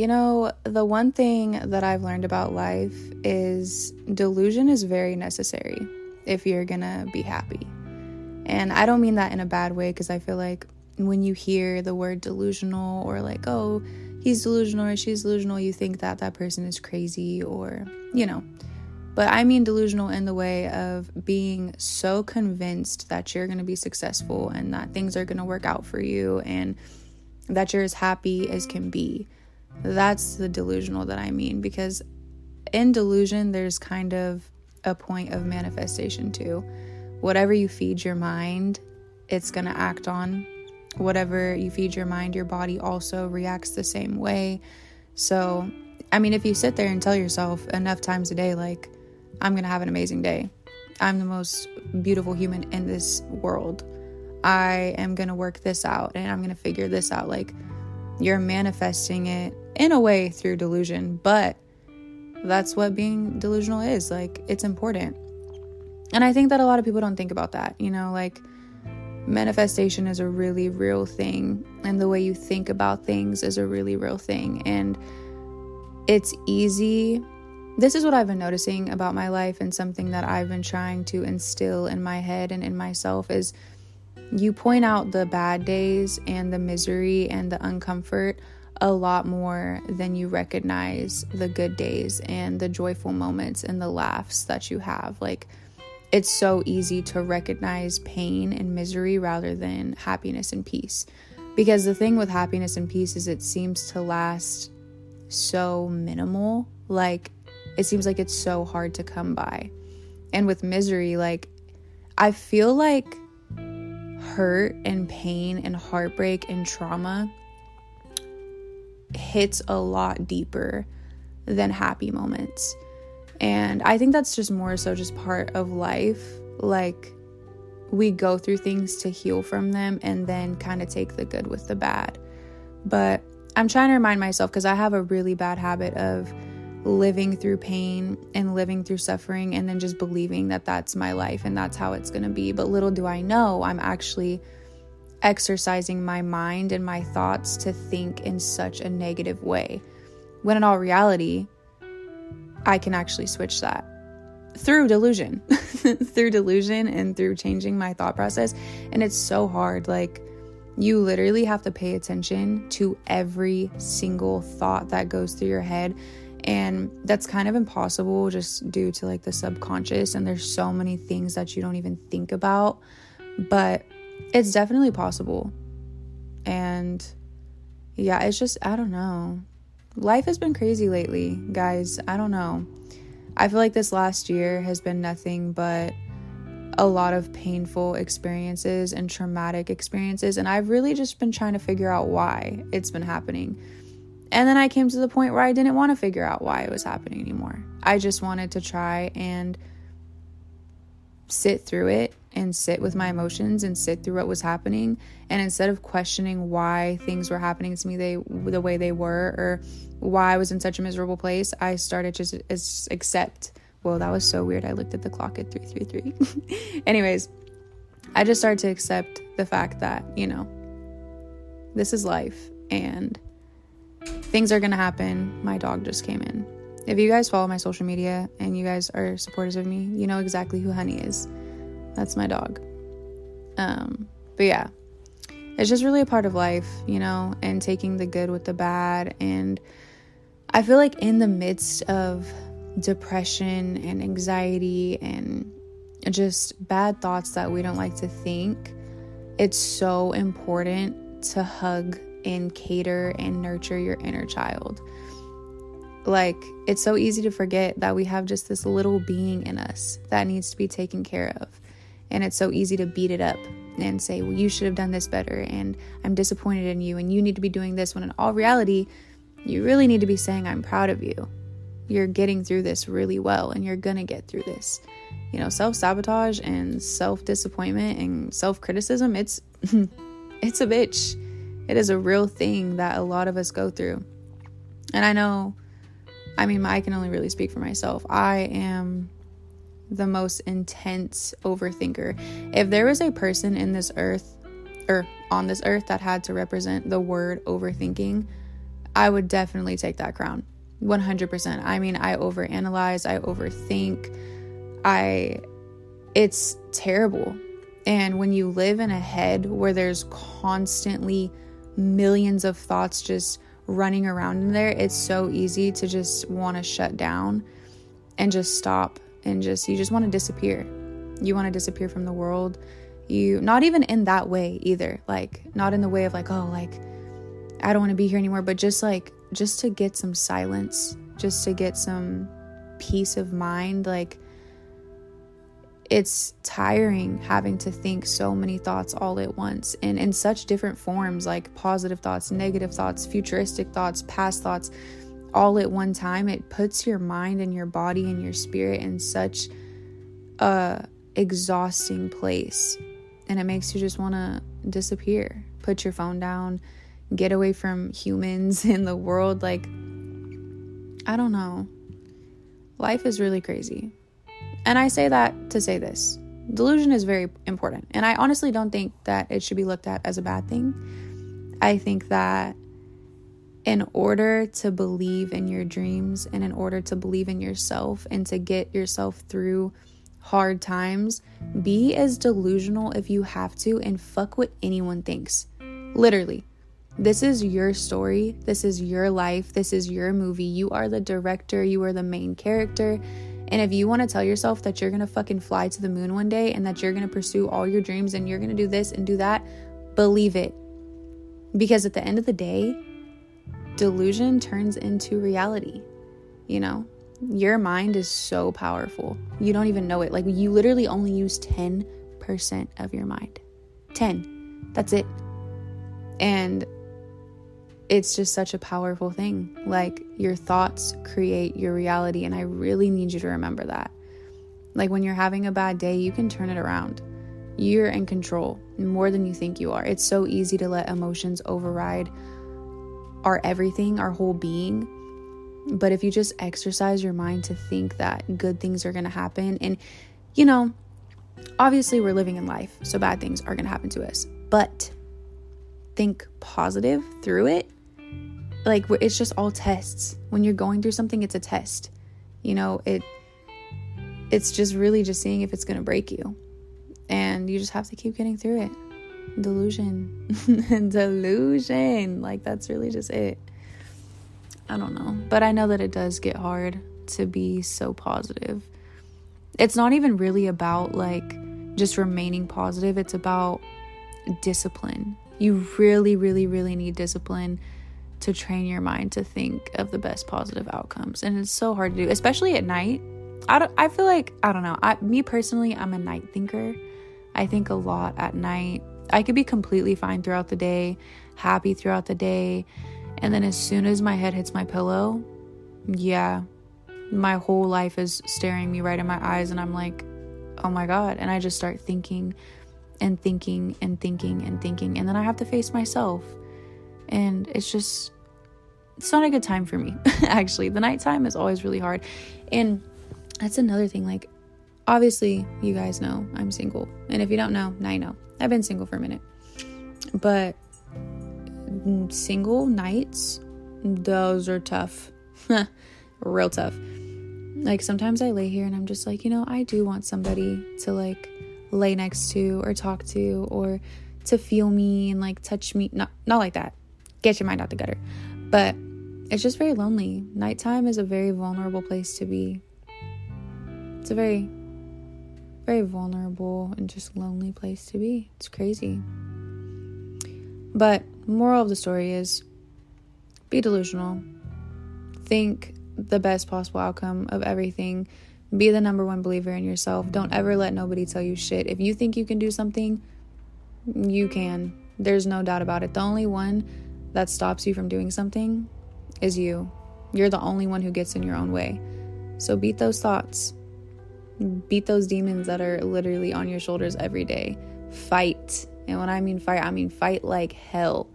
You know, the one thing that I've learned about life is delusion is very necessary if you're gonna be happy. And I don't mean that in a bad way, because I feel like when you hear the word delusional, or like, oh, he's delusional or she's delusional, you think that that person is crazy, or, you know. But I mean delusional in the way of being so convinced that you're going to be successful and that things are going to work out for you and that you're as happy as can be. That's the delusional that I mean, because in delusion, there's kind of a point of manifestation too. Whatever you feed your mind, it's going to act on. Whatever you feed your mind, your body also reacts the same way. So, I mean, if you sit there and tell yourself enough times a day, like, I'm going to have an amazing day. I'm the most beautiful human in this world. I am going to work this out and I'm going to figure this out. Like, you're manifesting it in a way through delusion, but that's what being delusional is. Like, it's important. And I think that a lot of people don't think about that. You know, like, manifestation is a really real thing. And the way you think about things is a really real thing. And it's easy. This is what I've been noticing about my life, and something that I've been trying to instill in my head and in myself is you point out the bad days and the misery and the uncomfort a lot more than you recognize the good days and the joyful moments and the laughs that you have. Like, it's so easy to recognize pain and misery rather than happiness and peace. Because the thing with happiness and peace is it seems to last so minimal. Like, it seems like it's so hard to come by. And with misery, like, I feel like hurt and pain and heartbreak and trauma hits a lot deeper than happy moments. And I think that's just more so just part of life. Like, we go through things to heal from them and then kind of take the good with the bad. But I'm trying to remind myself, because I have a really bad habit of living through pain and living through suffering and then just believing that that's my life and that's how it's going to be. But little do I know, I'm actually exercising my mind and my thoughts to think in such a negative way. When in all reality, I can actually switch that through delusion, and through changing my thought process. And it's so hard. Like, you literally have to pay attention to every single thought that goes through your head. And that's kind of impossible just due to, like, the subconscious. And there's so many things that you don't even think about, but it's definitely possible. And yeah, it's just, I don't know. Life has been crazy lately, guys. I don't know. I feel like this last year has been nothing but a lot of painful experiences and traumatic experiences. And I've really just been trying to figure out why it's been happening. And then I came to the point where I didn't want to figure out why it was happening anymore. I just wanted to try and sit through it and sit with my emotions and sit through what was happening. And instead of questioning why things were happening to me the way they were, or why I was in such a miserable place, I started just accept. Well, that was so weird. I looked at the clock at 3:33. Anyways, I just started to accept the fact that, you know, this is life and things are going to happen. My dog just came in. If you guys follow my social media and you guys are supporters of me, you know exactly who Honey is. That's my dog. But yeah, it's just really a part of life, you know, and taking the good with the bad. And I feel like in the midst of depression and anxiety and just bad thoughts that we don't like to think, it's so important to hug and cater and nurture your inner child. Like, it's so easy to forget that we have just this little being in us that needs to be taken care of. And it's so easy to beat it up and say, well, you should have done this better, and I'm disappointed in you, and you need to be doing this, when in all reality, you really need to be saying, I'm proud of you. You're getting through this really well, and you're gonna get through this. You know, self-sabotage and self-disappointment and self-criticism, it's a bitch. It is a real thing that a lot of us go through. And I know, I mean, I can only really speak for myself. I am the most intense overthinker. If there was a person in this earth, or on this earth, that had to represent the word overthinking, I would definitely take that crown. 100%. I mean, I overanalyze, I overthink. It's terrible. And when you live in a head where there's constantly millions of thoughts just running around in there, it's so easy to just want to shut down and just stop and you just want to disappear. You want to disappear from the world. You not even in that way either. Like, not in the way of like, oh, like I don't want to be here anymore, but just to get some silence, just to get some peace of mind. Like, it's tiring having to think so many thoughts all at once and in such different forms, like positive thoughts, negative thoughts, futuristic thoughts, past thoughts, all at one time. It puts your mind and your body and your spirit in such a exhausting place, and it makes you just want to disappear, put your phone down, get away from humans in the world. Like, I don't know. Life is really crazy. And I say that to say this. Delusion is very important. And I honestly don't think that it should be looked at as a bad thing. I think that in order to believe in your dreams and in order to believe in yourself and to get yourself through hard times, be as delusional if you have to and fuck what anyone thinks. Literally. This is your story. This is your life. This is your movie. You are the director. You are the main character. And if you want to tell yourself that you're going to fucking fly to the moon one day and that you're going to pursue all your dreams and you're going to do this and do that, believe it. Because at the end of the day, delusion turns into reality. You know, your mind is so powerful. You don't even know it. Like, you literally only use 10% of your mind. 10. That's it. And it's just such a powerful thing. Like, your thoughts create your reality. And I really need you to remember that. Like, when you're having a bad day, you can turn it around. You're in control more than you think you are. It's so easy to let emotions override our everything, our whole being. But if you just exercise your mind to think that good things are going to happen. And, you know, obviously we're living in life, so bad things are going to happen to us. But think positive through it. Like, it's just all tests. When you're going through something, it's a test. You know, it's just really just seeing if it's going to break you. And you just have to keep getting through it. Delusion. Delusion. Like, that's really just it. I don't know. But I know that it does get hard to be so positive. It's not even really about, like, just remaining positive. It's about discipline. You really, really, really need discipline to train your mind to think of the best positive outcomes. And it's so hard to do, especially at night. I feel like, I don't know. Me personally, I'm a night thinker. I think a lot at night. I could be completely fine throughout the day, happy throughout the day. And then as soon as my head hits my pillow, yeah, my whole life is staring me right in my eyes. And I'm like, oh my God. And I just start thinking and thinking and thinking and thinking, and then I have to face myself, and it's not a good time for me. Actually, the nighttime is always really hard. And that's another thing, like, obviously you guys know I'm single, and if you don't know, now you know. I've been single for a minute, but single nights, those are tough. Real tough. Like, sometimes I lay here and I'm just like, you know, I do want somebody to, like, lay next to or talk to or to feel me and, like, touch me. Not like that, get your mind out the gutter, but it's just very lonely. Nighttime is a very vulnerable place to be. It's a very, very vulnerable and just lonely place to be. It's crazy. But moral of the story is, be delusional, think the best possible outcome of everything. Be the number one believer in yourself. Don't ever let nobody tell you shit. If you think you can do something, you can. There's no doubt about it. The only one that stops you from doing something is you. You're the only one who gets in your own way. So beat those thoughts. Beat those demons that are literally on your shoulders every day. Fight. And when I mean fight like hell.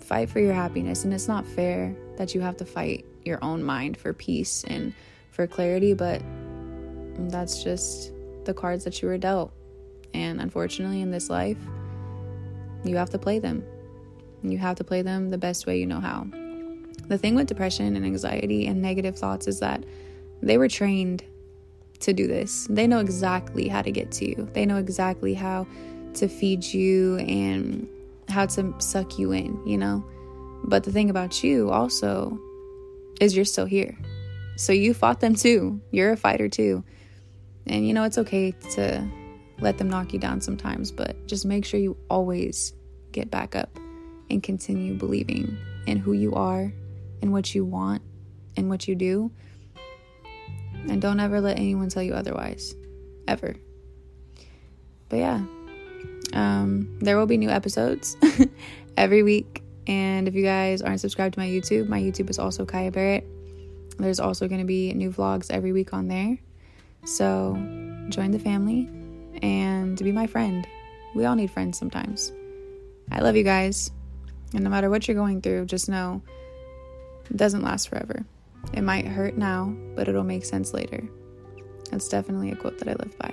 Fight for your happiness. And it's not fair that you have to fight your own mind for peace and for clarity, but that's just the cards that you were dealt. And unfortunately, in this life, you have to play them. You have to play them the best way you know how. The thing with depression and anxiety and negative thoughts is that they were trained to do this. They know exactly how to get to you. They know exactly how to feed you and how to suck you in, you know? But the thing about you also is you're still here. So you fought them too. You're a fighter too. And, you know, it's okay to let them knock you down sometimes, but just make sure you always get back up and continue believing in who you are and what you want and what you do. And don't ever let anyone tell you otherwise, ever. But yeah, there will be new episodes every week. And if you guys aren't subscribed to my YouTube is also Kyah Barrett. There's also going to be new vlogs every week on there. So join the family and be my friend. We all need friends sometimes. I love you guys. And no matter what you're going through, just know it doesn't last forever. It might hurt now, but it'll make sense later. That's definitely a quote that I live by.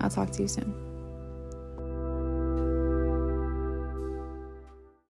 I'll talk to you soon.